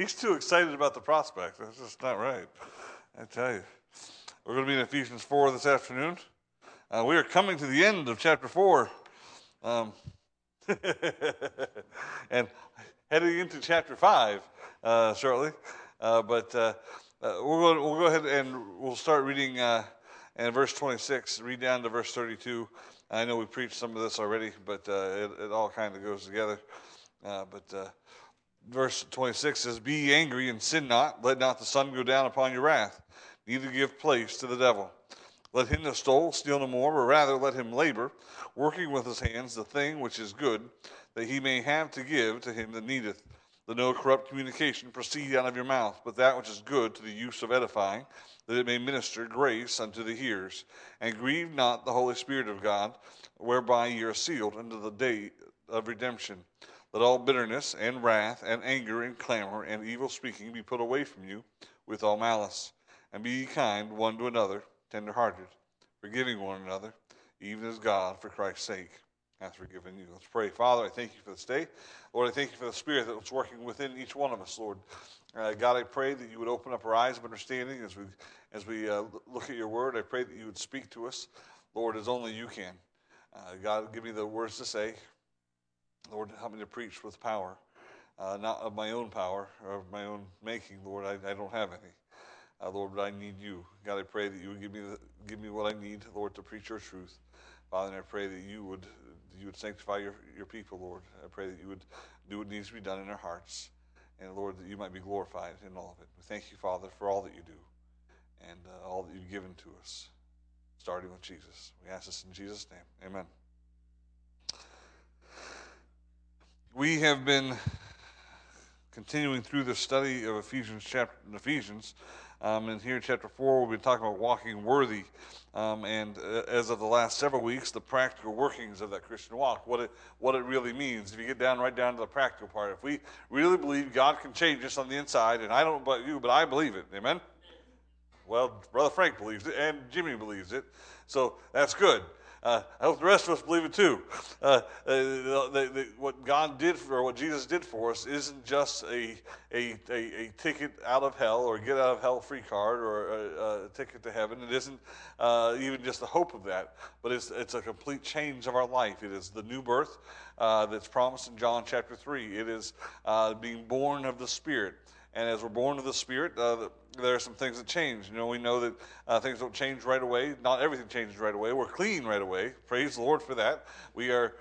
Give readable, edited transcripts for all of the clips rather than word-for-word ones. He's too excited about the prospect. That's just not right, I tell you. We're going to be in Ephesians 4 this afternoon. We are coming to the end of chapter 4. And heading into chapter 5 shortly. We'll go ahead and we'll start reading in verse 26, read down to verse 32. I know we preached some of this already, but it all kind of goes together. Verse 26 says, "Be ye angry and sin not. Let not the sun go down upon your wrath. Neither give place to the devil. Let him that stole steal no more, but rather let him labor, working with his hands the thing which is good, that he may have to give to him that needeth. Let no corrupt communication proceed out of your mouth, but that which is good to the use of edifying, that it may minister grace unto the hearers. And grieve not the Holy Spirit of God, whereby ye are sealed unto the day of redemption. Let all bitterness and wrath and anger and clamor and evil speaking be put away from you with all malice. And be ye kind one to another, tender-hearted, forgiving one another, even as God, for Christ's sake, hath forgiven you." Let's pray. Father, I thank you for this day. Lord, I thank you for the Spirit that was working within each one of us, Lord. God, I pray that you would open up our eyes of understanding as we look at your word. I pray that you would speak to us, Lord, as only you can. God, give me the words to say. Lord, help me to preach with power, not of my own power or of my own making, Lord. I don't have any. Lord, but I need you. God, I pray that you would give me what I need, Lord, to preach your truth. Father, and I pray that you would sanctify your people, Lord. I pray that you would do what needs to be done in our hearts. And, Lord, that you might be glorified in all of it. We thank you, Father, for all that you do and all that you've given to us, starting with Jesus. We ask this in Jesus' name. Amen. We have been continuing through the study of Ephesians. And here in chapter 4, we'll be talking about walking worthy. And as of the last several weeks, the practical workings of that Christian walk, what it really means. If you get right down to the practical part, if we really believe God can change us on the inside, and I don't know about you, but I believe it. Amen? Well, Brother Frank believes it, and Jimmy believes it. So that's good. I hope the rest of us believe it too. What God did what Jesus did for us isn't just a ticket out of hell or get out of hell free card or a ticket to heaven. It isn't even just the hope of that, but it's a complete change of our life. It is the new birth that's promised in John chapter 3. It is being born of the Spirit. And as we're born of the Spirit, there are some things that change. We know that things don't change right away. Not everything changes right away. We're clean right away. Praise the Lord for that. We're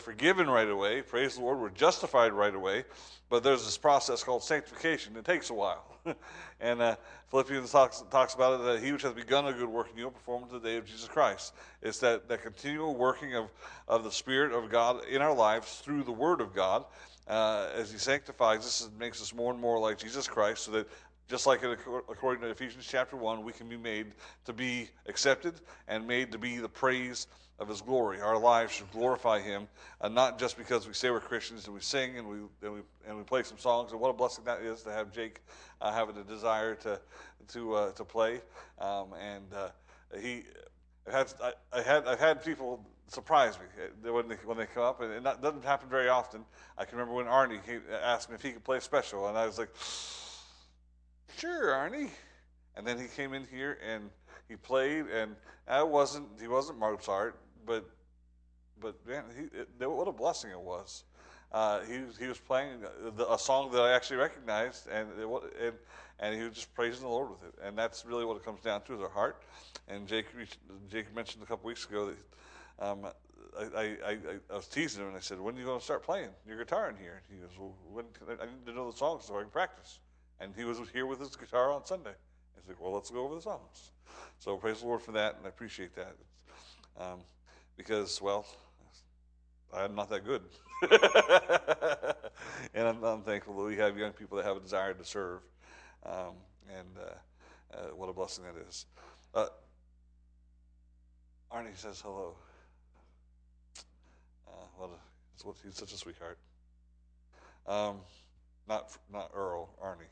forgiven right away. Praise the Lord. We're justified right away. But there's this process called sanctification. It takes a while. And Philippians talks about it, that he which hath begun a good work in you will perform unto the day of Jesus Christ. It's that continual working of the Spirit of God in our lives through the Word of God. As he sanctifies us and makes us more and more like Jesus Christ, so that just like according to Ephesians chapter 1, we can be made to be accepted and made to be the praise of his glory. Our lives should glorify him, not just because we say we're Christians and we sing and we play some songs. And what a blessing that is to have Jake having a desire to play. I've had people surprised me when they come up, and it doesn't happen very often. I can remember when Arnie asked me if he could play special, and I was like, "Sure, Arnie." And then he came in here and he played, and he wasn't Mozart, but man, what a blessing it was. He was playing a song that I actually recognized, and he was just praising the Lord with it. And that's really what it comes down to, is our heart. And Jake mentioned a couple weeks ago that. I was teasing him and I said, "When are you going to start playing your guitar in here?" And he goes, "Well, I need to know the songs so I can practice." And he was here with his guitar on Sunday. I was like, "Well, let's go over the songs." So praise the Lord for that, and I appreciate that, because, well, I'm not that good, and I'm thankful that we have young people that have a desire to serve, and what a blessing that is. Arnie says hello. He's such a sweetheart. Not Earl, Arnie.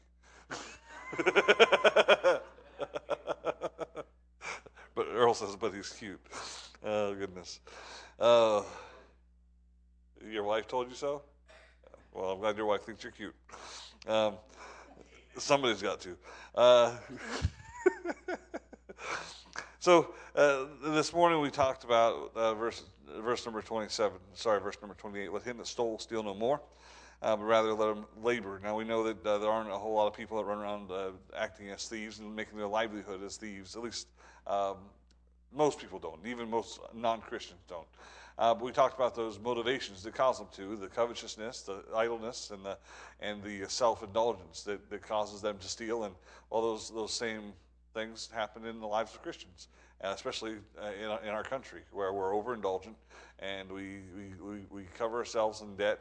But Earl says, "But he's cute." Oh goodness. Your wife told you so? Well, I'm glad your wife thinks you're cute. Somebody's got to. So this morning we talked about verse number 27. Sorry, verse number 28. Let him that stole steal no more, but rather let him labor. Now we know that there aren't a whole lot of people that run around acting as thieves and making their livelihood as thieves. At least most people don't. Even most non-Christians don't. But we talked about those motivations that cause them to, the covetousness, the idleness, and the self-indulgence that causes them to steal, and all those same things happen in the lives of Christians, especially in our country, where we're overindulgent and we cover ourselves in debt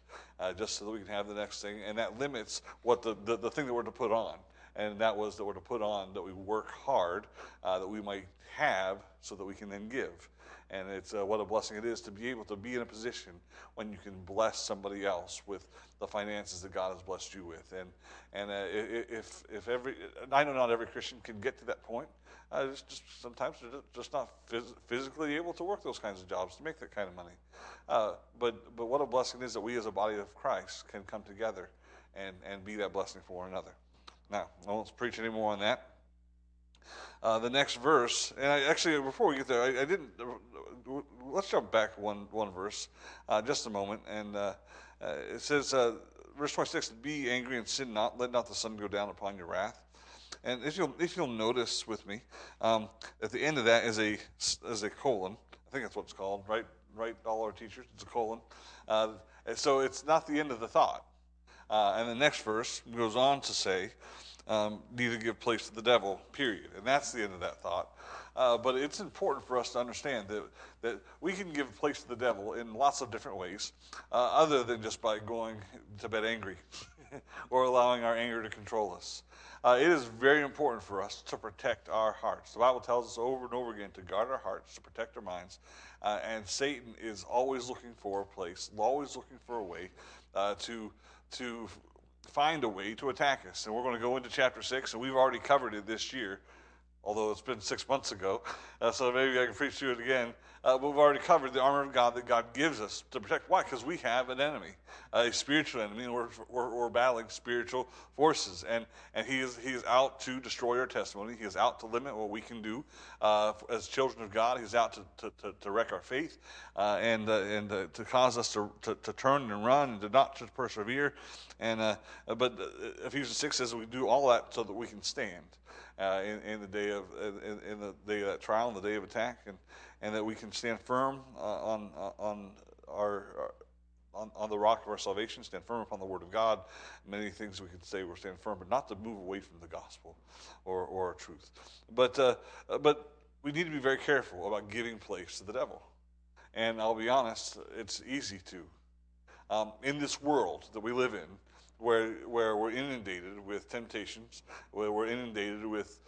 and just so that we can have the next thing, and that limits what the thing that we're to put on. And that was that we're to put on, that we work hard, that we might have so that we can then give. And it's what a blessing it is to be able to be in a position when you can bless somebody else with the finances that God has blessed you with. And I know not every Christian can get to that point. Just sometimes they're just not physically able to work those kinds of jobs to make that kind of money. But what a blessing it is that we as a body of Christ can come together and be that blessing for one another. Now, I won't preach any more on that. The next verse, and before we get there, I didn't. Let's jump back one verse, just a moment, and it says, verse 26: "Be angry and sin not; let not the sun go down upon your wrath." And if you'll notice with me, at the end of that is a colon. I think that's what it's called, right? All our teachers, it's a colon. So it's not the end of the thought. And the next verse goes on to say, neither give place to the devil, period. And that's the end of that thought. But it's important for us to understand that we can give place to the devil in lots of different ways, other than just by going to bed angry or allowing our anger to control us. It is very important for us to protect our hearts. The Bible tells us over and over again to guard our hearts, to protect our minds. And Satan is always looking for a place, always looking for a way to find a way to attack us. And we're going to go into chapter 6, and we've already covered it this year, although it's been 6 months ago, so maybe I can preach to it again. But we've already covered the armor of God that God gives us to protect. Why? Because we have an enemy, a spiritual enemy, and we're battling spiritual forces. And he is out to destroy our testimony. He is out to limit what we can do as children of God. He's out to wreck our faith and to cause us to turn and run and to not to persevere. But Ephesians 6 says we do all that so that we can stand in the day of that trial, in the day of attack, and that we can stand firm on the rock of our salvation, stand firm upon the Word of God. Many things we can say we'll stand firm, but not to move away from the gospel or our truth. But we need to be very careful about giving place to the devil. And I'll be honest, it's easy to. In this world that we live in, where we're inundated with temptations, where we're inundated with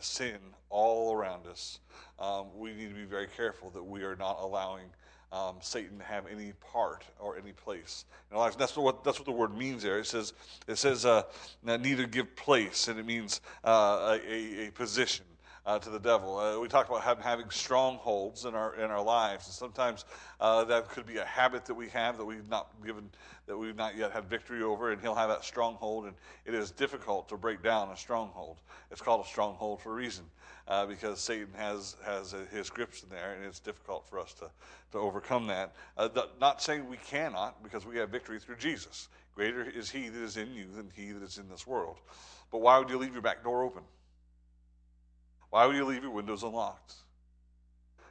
sin all around us, we need to be very careful that we are not allowing Satan to have any part or any place in our lives. And that's what the word means there. It says neither give place, and it means a position to the devil. We talked about having strongholds in our lives, and sometimes that could be a habit that we have that we've not yet had victory over, and he'll have that stronghold, and it is difficult to break down a stronghold. It's called a stronghold for a reason, because Satan has his grips in there, and it's difficult for us to overcome that. Not saying we cannot, because we have victory through Jesus. Greater is he that is in you than he that is in this world. But why would you leave your back door open? Why would you leave your windows unlocked?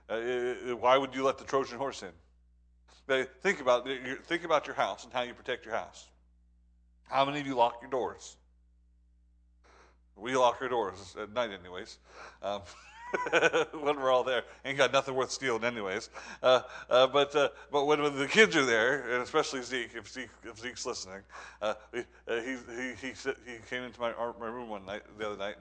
Why would you let the Trojan horse in? Think about your house and how you protect your house. How many of you lock your doors? We lock our doors at night, anyways. When we're all there, ain't got nothing worth stealing, anyways. But when the kids are there, and especially Zeke, if Zeke's listening, he came into my room the other night,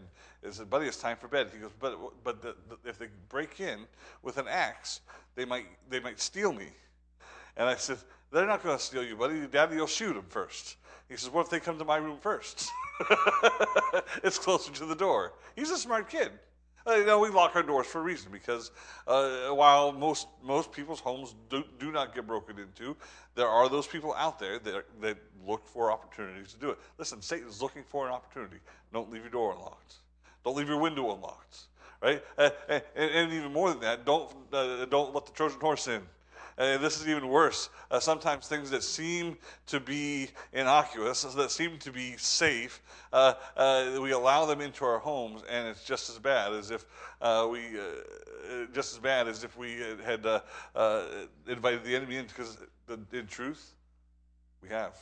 and said, "Buddy, it's time for bed." He goes, "But if they break in with an axe, they might steal me." And I said, "They're not going to steal you, buddy. Daddy'll shoot them first." He says, "What if they come to my room first? It's closer to the door." He's a smart kid. Now, we lock our doors for a reason, because while most people's homes do not get broken into, there are those people out there that look for opportunities to do it. Listen, Satan's looking for an opportunity. Don't leave your door unlocked. Don't leave your window unlocked, right? And even more than that, don't let the Trojan horse in. This is even worse. Sometimes things that seem to be innocuous, that seem to be safe, we allow them into our homes, and it's just as bad as if we had invited the enemy in. Because in truth, we have.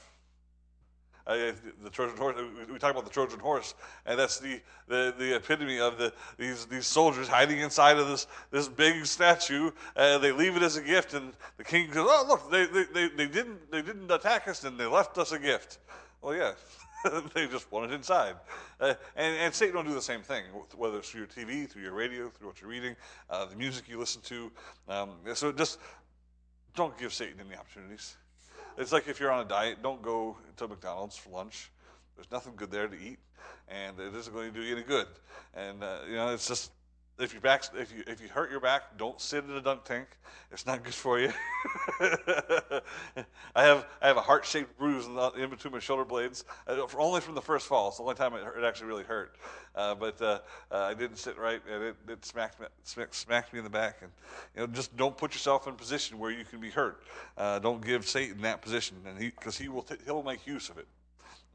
The Trojan horse. We talk about the Trojan horse, and that's the epitome of these soldiers hiding inside of this big statue. They leave it as a gift, and the king goes, "Oh, look! They didn't attack us, and they left us a gift." Well, yeah. They just want it inside. And Satan will do the same thing, whether it's through your TV, through your radio, through what you're reading, the music you listen to. So just don't give Satan any opportunities. It's like if you're on a diet, don't go to McDonald's for lunch. There's nothing good there to eat, and it isn't going to do you any good. And it's just if you hurt your back, don't sit in a dunk tank. It's not good for you. I have a heart shaped bruise in between my shoulder blades, only from the first fall. It's the only time it actually really hurt. I didn't sit right, and it smacked me in the back. And just don't put yourself in a position where you can be hurt. Don't give Satan that position, and he'll make use of it.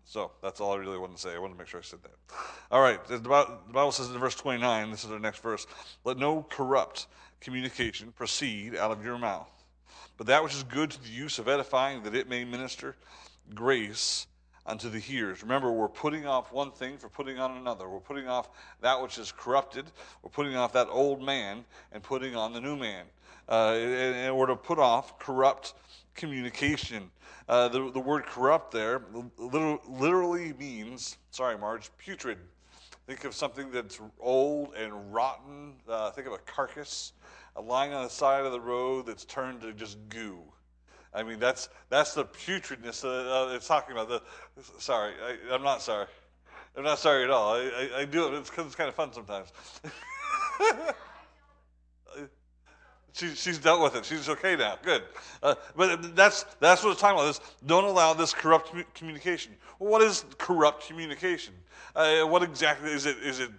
So that's all I really wanted to say. I wanted to make sure I said that. All right, the Bible says in verse 29, this is our next verse, "Let no corrupt communication proceed out of your mouth, but that which is good to the use of edifying, that it may minister grace unto the hearers." Remember, we're putting off one thing for putting on another. We're putting off that which is corrupted. We're putting off that old man and putting on the new man. And we're to put off corrupt communication. The word "corrupt" there literally means, sorry Marge, putrid. Think of something that's old and rotten. Think of a carcass lying on the side of the road that's turned to just goo. I mean, that's the putridness it's talking about. I'm not sorry at all. I do it. It's because it's kind of fun sometimes. She's dealt with it. She's okay now. Good. But that's what it's talking about. Don't allow this corrupt communication. Well, what is corrupt communication? What exactly is it? Is it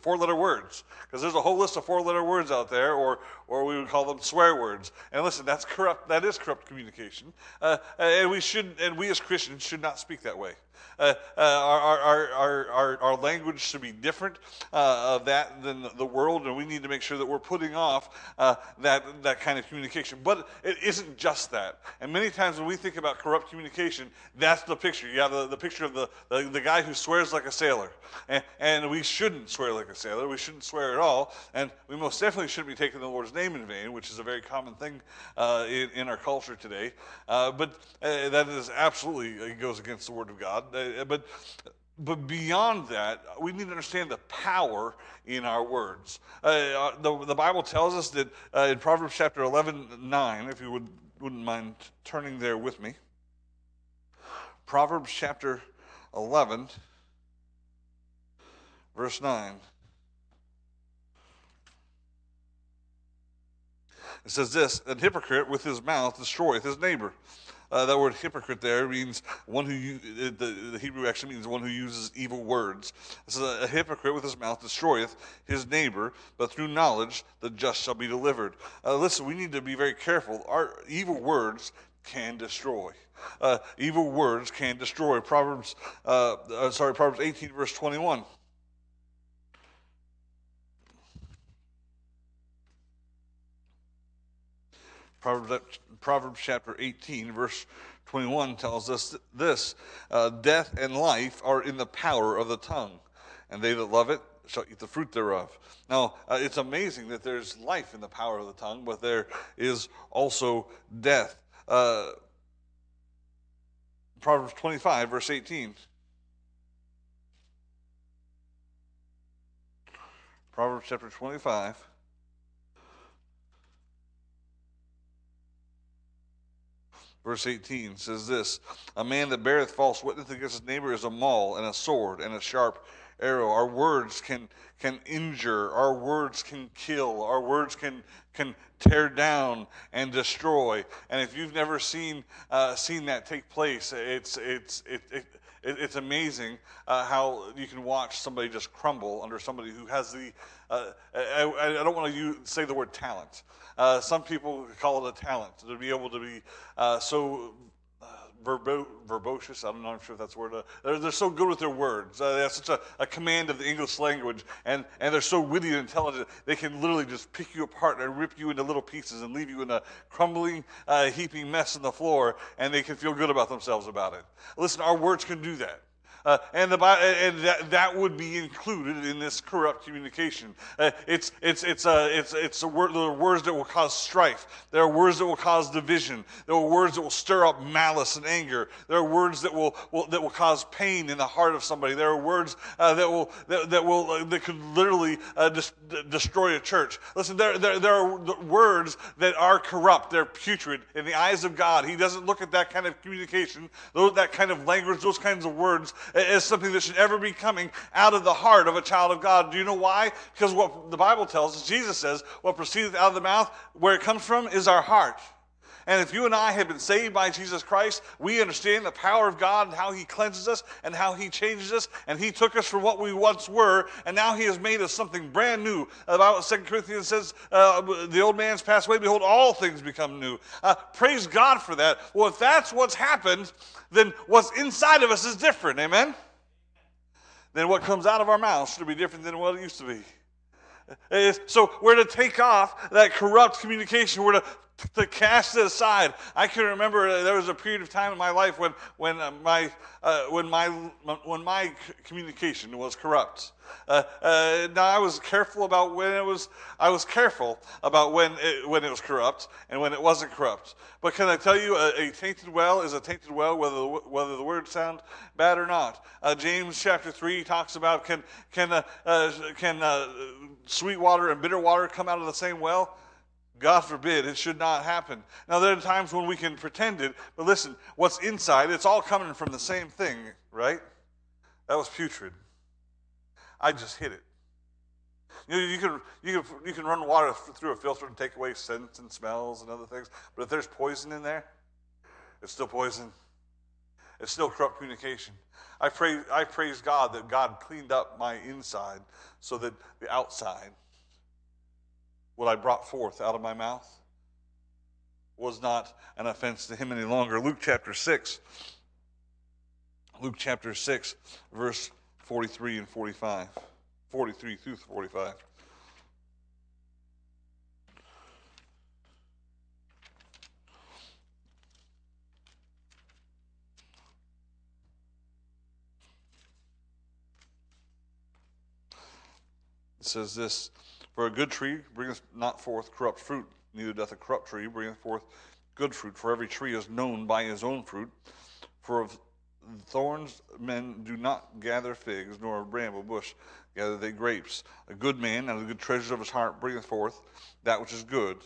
four-letter words? Because there's a whole list of four-letter words out there, or we would call them swear words. And listen, that's corrupt. That is corrupt communication. And we as Christians should not speak that way. Our language should be different of that than the world, and we need to make sure that we're putting off that kind of communication. But it isn't just that. And many times when we think about corrupt communication, that's the picture. You have the picture of the guy who swears like a sailor, and we shouldn't swear like a sailor. We shouldn't swear at all, and we most definitely shouldn't be taking the Lord's name in vain, which is a very common thing in our culture today. But that is absolutely goes against the Word of God. But beyond that, we need to understand the power in our words. The Bible tells us that in Proverbs chapter 11:9, if you wouldn't mind turning there with me. Proverbs chapter 11, verse 9. It says this, "An hypocrite with his mouth destroyeth his neighbor." That word "hypocrite" there means one who, the Hebrew actually means one who uses evil words. It says, "A hypocrite with his mouth destroyeth his neighbor, but through knowledge the just shall be delivered." Listen, we need to be very careful. Our evil words can destroy. Evil words can destroy. Proverbs 18, verse 21. Proverbs chapter 18, verse 21 tells us this, "Death and life are in the power of the tongue, and they that love it shall eat the fruit thereof." Now, it's amazing that there's life in the power of the tongue, but there is also death. Proverbs 25, verse 18. Proverbs chapter 25. Verse 18 says this, a man that beareth false witness against his neighbor is a maul and a sword and a sharp arrow. Our words can injure, our words can kill, our words can tear down and destroy. And if you've never seen that take place, it's amazing how you can watch somebody just crumble under somebody who has the, I don't want to say the word talent. Some people call it a talent, to be able to be verbose, I'm not sure if that's the word. They're so good with their words. They have such a command of the English language, and they're so witty and intelligent, they can literally just pick you apart and rip you into little pieces and leave you in a crumbling, heaping mess on the floor, and they can feel good about themselves about it. Listen, our words can do that. And that would be included in this corrupt communication. There are words that will cause strife. There are words that will cause division. There are words that will stir up malice and anger. There are words that will cause pain in the heart of somebody. There are words that could literally destroy a church. Listen, there are words that are corrupt. They're putrid in the eyes of God. He doesn't look at that kind of communication, that kind of language, those kinds of words, is something that should ever be coming out of the heart of a child of God. Do you know why? Because what the Bible tells us, Jesus says, what proceedeth out of the mouth, where it comes from, is our heart. And if you and I have been saved by Jesus Christ, we understand the power of God and how he cleanses us and how he changes us. And he took us from what we once were, and now he has made us something brand new. About 2 Corinthians says, the old man's passed away, behold, all things become new. Praise God for that. Well, if that's what's happened, then what's inside of us is different, amen? Then what comes out of our mouths should be different than what it used to be. So we're to take off that corrupt communication. We're to cast it aside. I can remember there was a period of time in my life when my communication was corrupt. Now I was careful about when it was corrupt and when it wasn't corrupt. But can I tell you, a tainted well is a tainted well, whether the words sound bad or not. James chapter 3 talks about can sweet water and bitter water come out of the same well? God forbid, it should not happen. Now, there are times when we can pretend it, but listen, what's inside, it's all coming from the same thing, right? That was putrid. I just hid it. You know, you can run water through a filter and take away scents and smells and other things, but if there's poison in there, it's still poison. It's still corrupt communication. I praise God that God cleaned up my inside so that the outside, what I brought forth out of my mouth, was not an offense to him any longer. Luke chapter 6, verse 43 and 45. 43 through 45. It says this, for a good tree bringeth not forth corrupt fruit, neither doth a corrupt tree bringeth forth good fruit. For every tree is known by his own fruit. For of thorns men do not gather figs, nor of bramble bush gather they grapes. A good man out of the good treasures of his heart bringeth forth that which is good,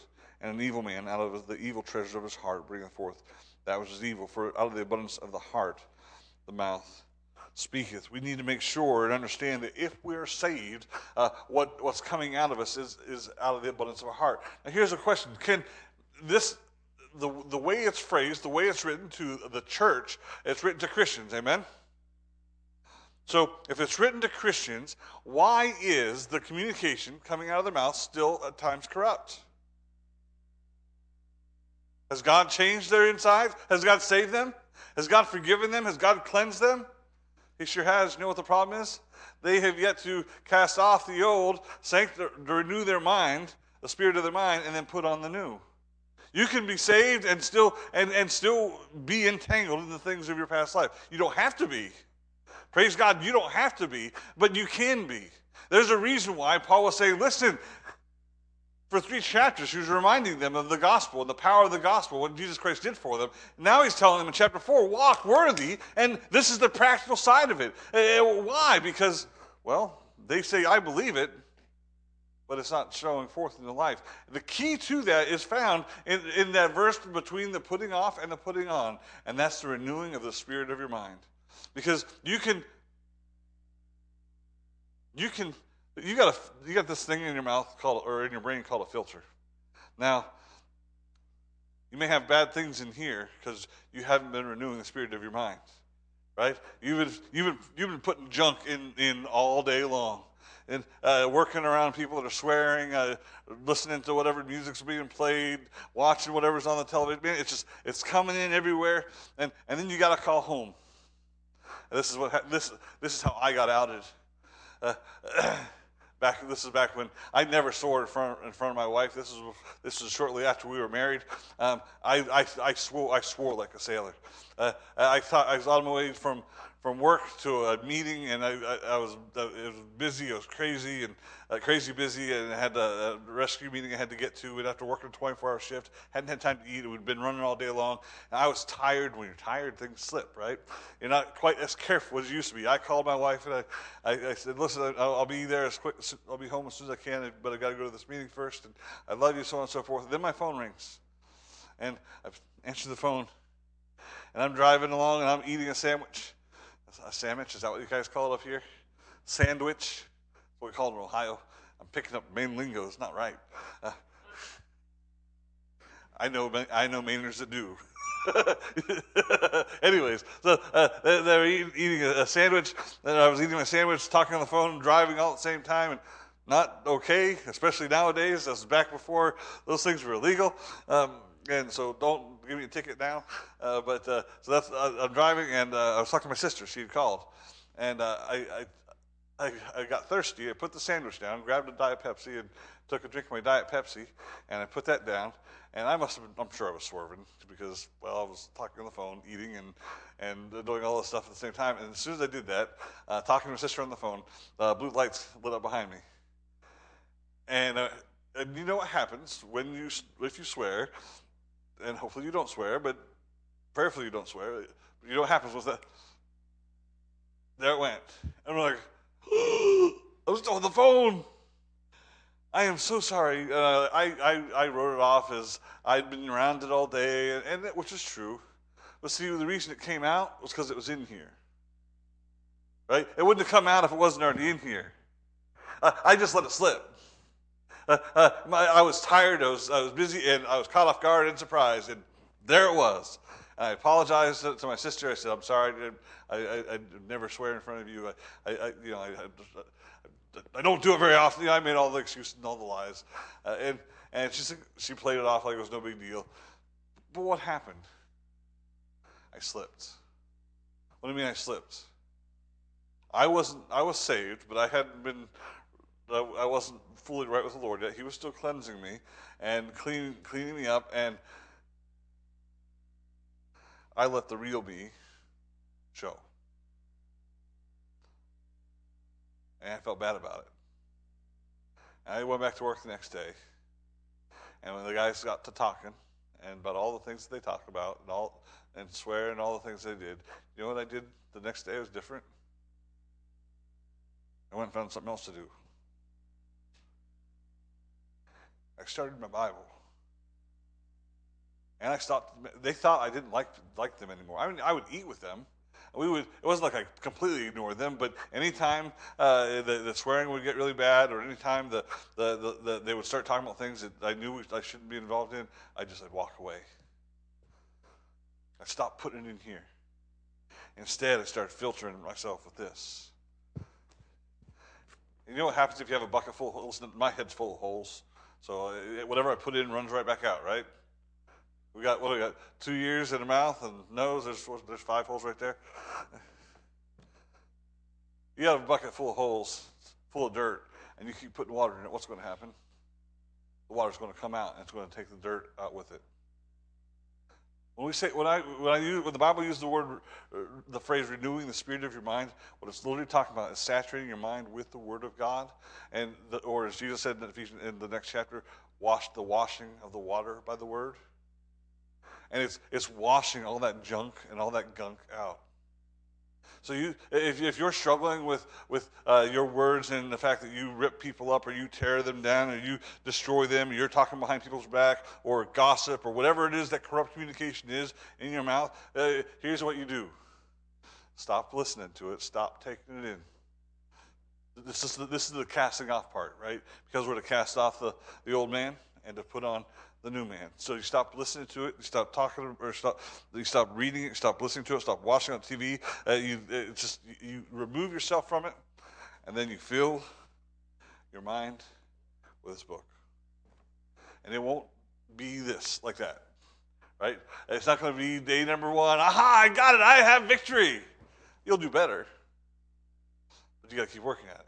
and an evil man out of the evil treasures of his heart bringeth forth that which is evil. For out of the abundance of the heart the mouth speaketh. We need to make sure and understand that if we are saved, what's coming out of us is out of the abundance of our heart. Now here's a question. Can this, the way it's phrased, the way it's written to the church, it's written to Christians, amen? So if it's written to Christians, why is the communication coming out of their mouth still at times corrupt? Has God changed their insides? Has God saved them? Has God forgiven them? Has God cleansed them? He sure has. You know what the problem is? They have yet to cast off the old, renew their mind, the spirit of their mind, and then put on the new. You can be saved and still be entangled in the things of your past life. You don't have to be. Praise God, you don't have to be, but you can be. There's a reason why Paul was saying, listen, for 3 chapters, he was reminding them of the gospel and the power of the gospel, what Jesus Christ did for them. Now he's telling them in chapter 4, walk worthy, and this is the practical side of it. Why? Because, well, they say, I believe it, but it's not showing forth in the life. The key to that is found in that verse between the putting off and the putting on, and that's the renewing of the spirit of your mind. Because you got this thing in your mouth called, or in your brain called, a filter. Now, you may have bad things in here because you haven't been renewing the spirit of your mind, right? You've been putting junk in all day long, and working around people that are swearing, listening to whatever music's being played, watching whatever's on the television. It's coming in everywhere, and then you got to call home. And this is this is how I got outed. This is back when I never swore in front of my wife. This is shortly after we were married. I swore like a sailor. I was on my way from work to a meeting, and I was busy. I was crazy and crazy busy, and I had a rescue meeting I had to get to. And after working a 24-hour shift, hadn't had time to eat. We'd been running all day long, and I was tired. When you're tired, things slip, right? You're not quite as careful as you used to be. I called my wife and I said, "Listen, I'll be there as quick. I'll be home as soon as I can, but I got to go to this meeting first. And I love you," so on and so forth. And then my phone rings, and I answer the phone, and I'm driving along, and I'm eating a sandwich. A sandwich, is that what you guys call it up here? Sandwich, what we call it in Ohio. I'm picking up Maine lingo. It's not right. I know Mainers that do. Anyways, so they were eating a sandwich, and I was eating my sandwich, talking on the phone, driving all at the same time, and not okay, especially nowadays. This is back before those things were illegal. And so don't give me a ticket now. So that's I'm driving, and I was talking to my sister. She had called, and I got thirsty. I put the sandwich down, grabbed a Diet Pepsi, and took a drink of my Diet Pepsi, and I put that down. And I'm sure I was swerving because, well, I was talking on the phone, eating, and doing all this stuff at the same time. And as soon as I did that, talking to my sister on the phone, blue lights lit up behind me, and you know what happens when if you swear. And hopefully you don't swear, but prayerfully you don't swear. You know what happens with that? There it went. And I'm like, I was on the phone. I am so sorry. I wrote it off as I'd been around it all day, and which is true. But see, the reason it came out was because it was in here. Right? It wouldn't have come out if it wasn't already in here. I just let it slip. I was tired, I was busy, and I was caught off guard and surprised, and there it was. And I apologized to my sister. I said, "I'm sorry. I never swear in front of you. I don't do it very often. You know, I made all the excuses and all the lies." And she played it off like it was no big deal. But what happened? I slipped. What do you mean I slipped? I was saved, but I hadn't been. I wasn't fully right with the Lord yet. He was still cleansing me and cleaning me up, and I let the real me show. And I felt bad about it. And I went back to work the next day, and when the guys got to talking and about all the things that they talk about and swear and all the things they did, you know what I did the next day? It was different. I went and found something else to do. I started my Bible, and I stopped. They thought I didn't like them anymore. I mean, I would eat with them. It wasn't like I completely ignored them, but anytime the swearing would get really bad, or anytime they would start talking about things that I knew I shouldn't be involved in, I'd walk away. I stopped putting it in here. Instead, I started filtering myself with this. And you know what happens if you have a bucket full of holes? My head's full of holes. So whatever I put in runs right back out, right? We got 2 years in the mouth and nose. There's 5 holes right there. You have a bucket full of holes, full of dirt, and you keep putting water in it. What's going to happen? The water's going to come out, and it's going to take the dirt out with it. When the Bible uses the phrase renewing the spirit of your mind, what it's literally talking about is saturating your mind with the Word of God, or as Jesus said in Ephesians in the next chapter, washing of the water by the Word, and it's washing all that junk and all that gunk out. So you, if you're struggling with your words and the fact that you rip people up or you tear them down or you destroy them, you're talking behind people's back or gossip or whatever it is that corrupt communication is in your mouth, here's what you do. Stop listening to it. Stop taking it in. This is the casting off part, right? Because we're to cast off the old man and to put on the new man. So you stop listening to it, you stop talking, or you stop reading it, stop listening to it, stop watching on TV. You remove yourself from it, and then you fill your mind with this book. And it won't be this, like that, right? It's not going to be day number one. Aha, I got it, I have victory. You'll do better, but you got to keep working at it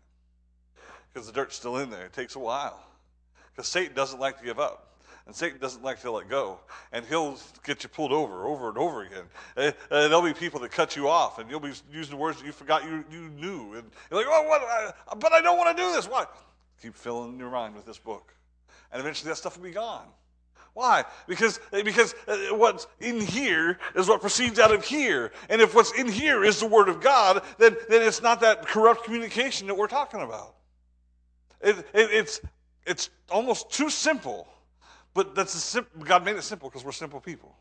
because the dirt's still in there. It takes a while because Satan doesn't like to give up. And Satan doesn't like to let go. And he'll get you pulled over and over again. And there'll be people that cut you off. And you'll be using words that you forgot you knew. And you're like, oh, but I don't want to do this. Why? Keep filling your mind with this book. And eventually that stuff will be gone. Why? Because what's in here is what proceeds out of here. And if what's in here is the Word of God, then it's not that corrupt communication that we're talking about. It's almost too simple. But God made it simple because we're simple people.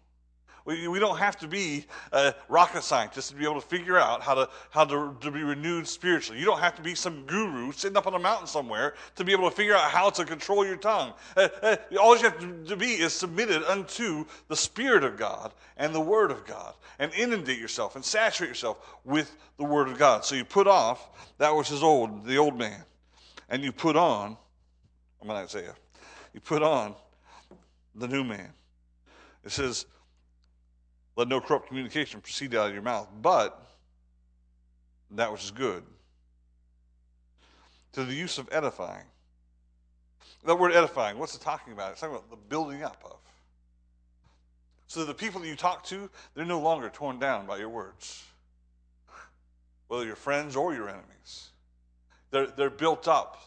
We don't have to be rocket scientists to be able to figure out how to be renewed spiritually. You don't have to be some guru sitting up on a mountain somewhere to be able to figure out how to control your tongue. All you have to be is submitted unto the Spirit of God and the Word of God, and inundate yourself and saturate yourself with the Word of God. So you put off that which is old, the old man, and you put on, I'm in Isaiah, you put on the new man. It says, let no corrupt communication proceed out of your mouth, but that which is good, to the use of edifying. That word edifying, what's it talking about? It's talking about the building up of. So the people that you talk to, they're no longer torn down by your words, whether your friends or your enemies. They're built up.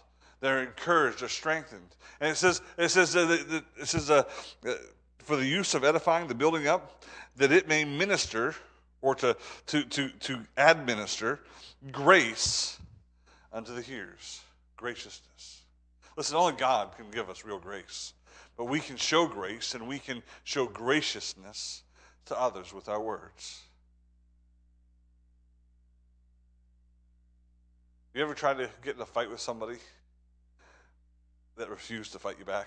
They're encouraged, they're strengthened. And it says, for the use of edifying, the building up, that it may minister, or to administer grace unto the hearers, graciousness. Listen, only God can give us real grace, but we can show grace and we can show graciousness to others with our words. You ever tried to get in a fight with somebody that refused to fight you back?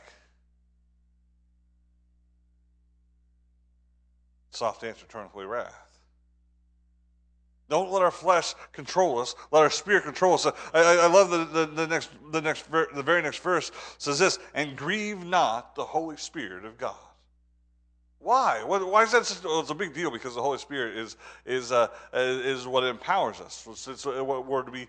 Soft answer turneth away wrath. Don't let our flesh control us. Let our spirit control us. I love the very next verse says this: and grieve not the Holy Spirit of God. Why? Why is that? It's a big deal because the Holy Spirit is what empowers us. It's what we're to be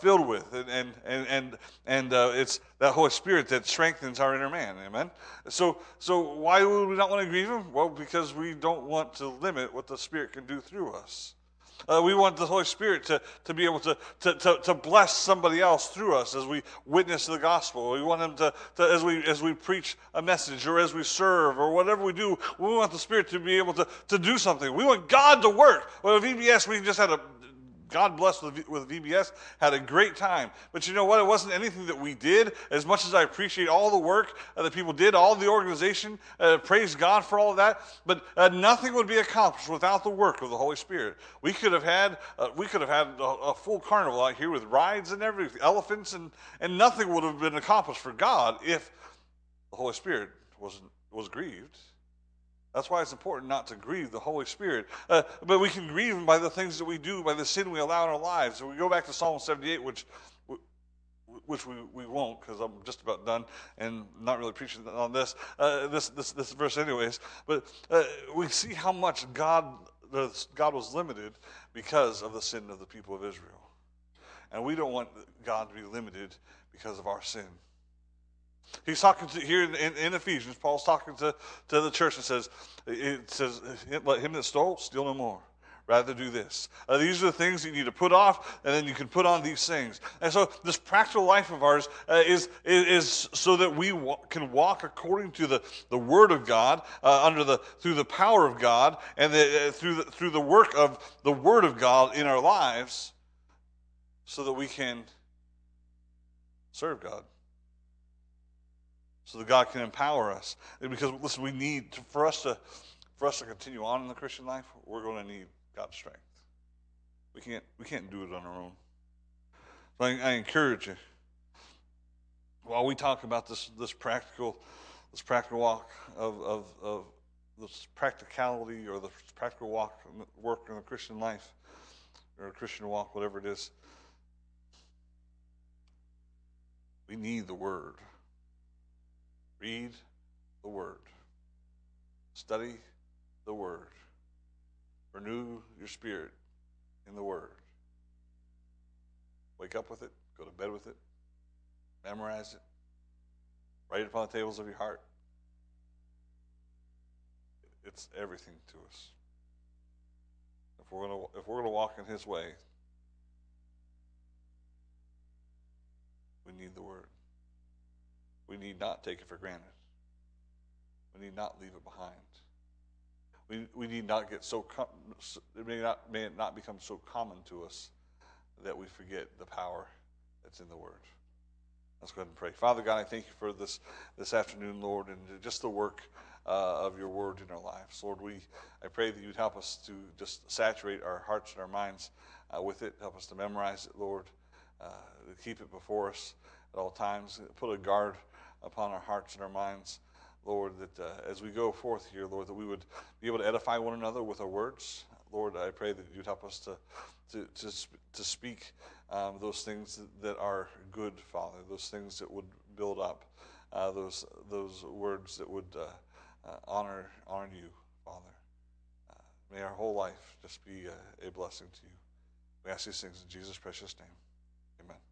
filled with, and it's that Holy Spirit that strengthens our inner man. Amen. So why would we not want to grieve Him? Well, because we don't want to limit what the Spirit can do through us. We want the Holy Spirit to be able to bless somebody else through us as we witness the gospel. We want Him as we preach a message or as we serve or whatever we do, we want the Spirit to be able to do something. We want God to work. Well, at VBS, we just had God bless with VBS, had a great time. But you know what? It wasn't anything that we did. As much as I appreciate all the work that people did, all the organization, praise God for all of that, but nothing would be accomplished without the work of the Holy Spirit. We could have had a full carnival out here with rides and everything, elephants, and nothing would have been accomplished for God if the Holy Spirit was grieved. That's why it's important not to grieve the Holy Spirit. But we can grieve Him by the things that we do, by the sin we allow in our lives. So we go back to Psalm 78, which we won't, because I'm just about done and not really preaching on this verse anyways. But we see how much God was limited because of the sin of the people of Israel. And we don't want God to be limited because of our sin. He's talking to here in Ephesians. Paul's talking to the church and says, "Let him that stole, steal no more. Rather do this. These are the things you need to put off, and then you can put on these things. And so this practical life of ours is so that we can walk according to the Word of God, through the power of God, and through the work of the Word of God in our lives, so that we can serve God. So that God can empower us. And because, listen, we need, for us to continue on in the Christian life, we're going to need God's strength. We can't do it on our own. So I encourage you, while we talk about this practical walk of this practicality or the practical work in the Christian life or a Christian walk, whatever it is, we need the Word. Read the Word. Study the Word. Renew your spirit in the Word. Wake up with it. Go to bed with it. Memorize it. Write it upon the tables of your heart. It's everything to us. If we're gonna walk in His way, we need the Word. We need not take it for granted. We need not leave it behind. We need not get so it may not become so common to us that we forget the power that's in the Word. Let's go ahead and pray. Father God, I thank you for this afternoon, Lord, and just the work of your Word in our lives, Lord. I pray that you'd help us to just saturate our hearts and our minds with it. Help us to memorize it, Lord. Keep it before us at all times. Put a guard upon our hearts and our minds, Lord, that as we go forth here, Lord, that we would be able to edify one another with our words. Lord, I pray that you'd help us to speak those things that are good, Father, those things that would build up, those words that would honor you, Father. May our whole life just be a blessing to you. We ask these things in Jesus' precious name. Amen.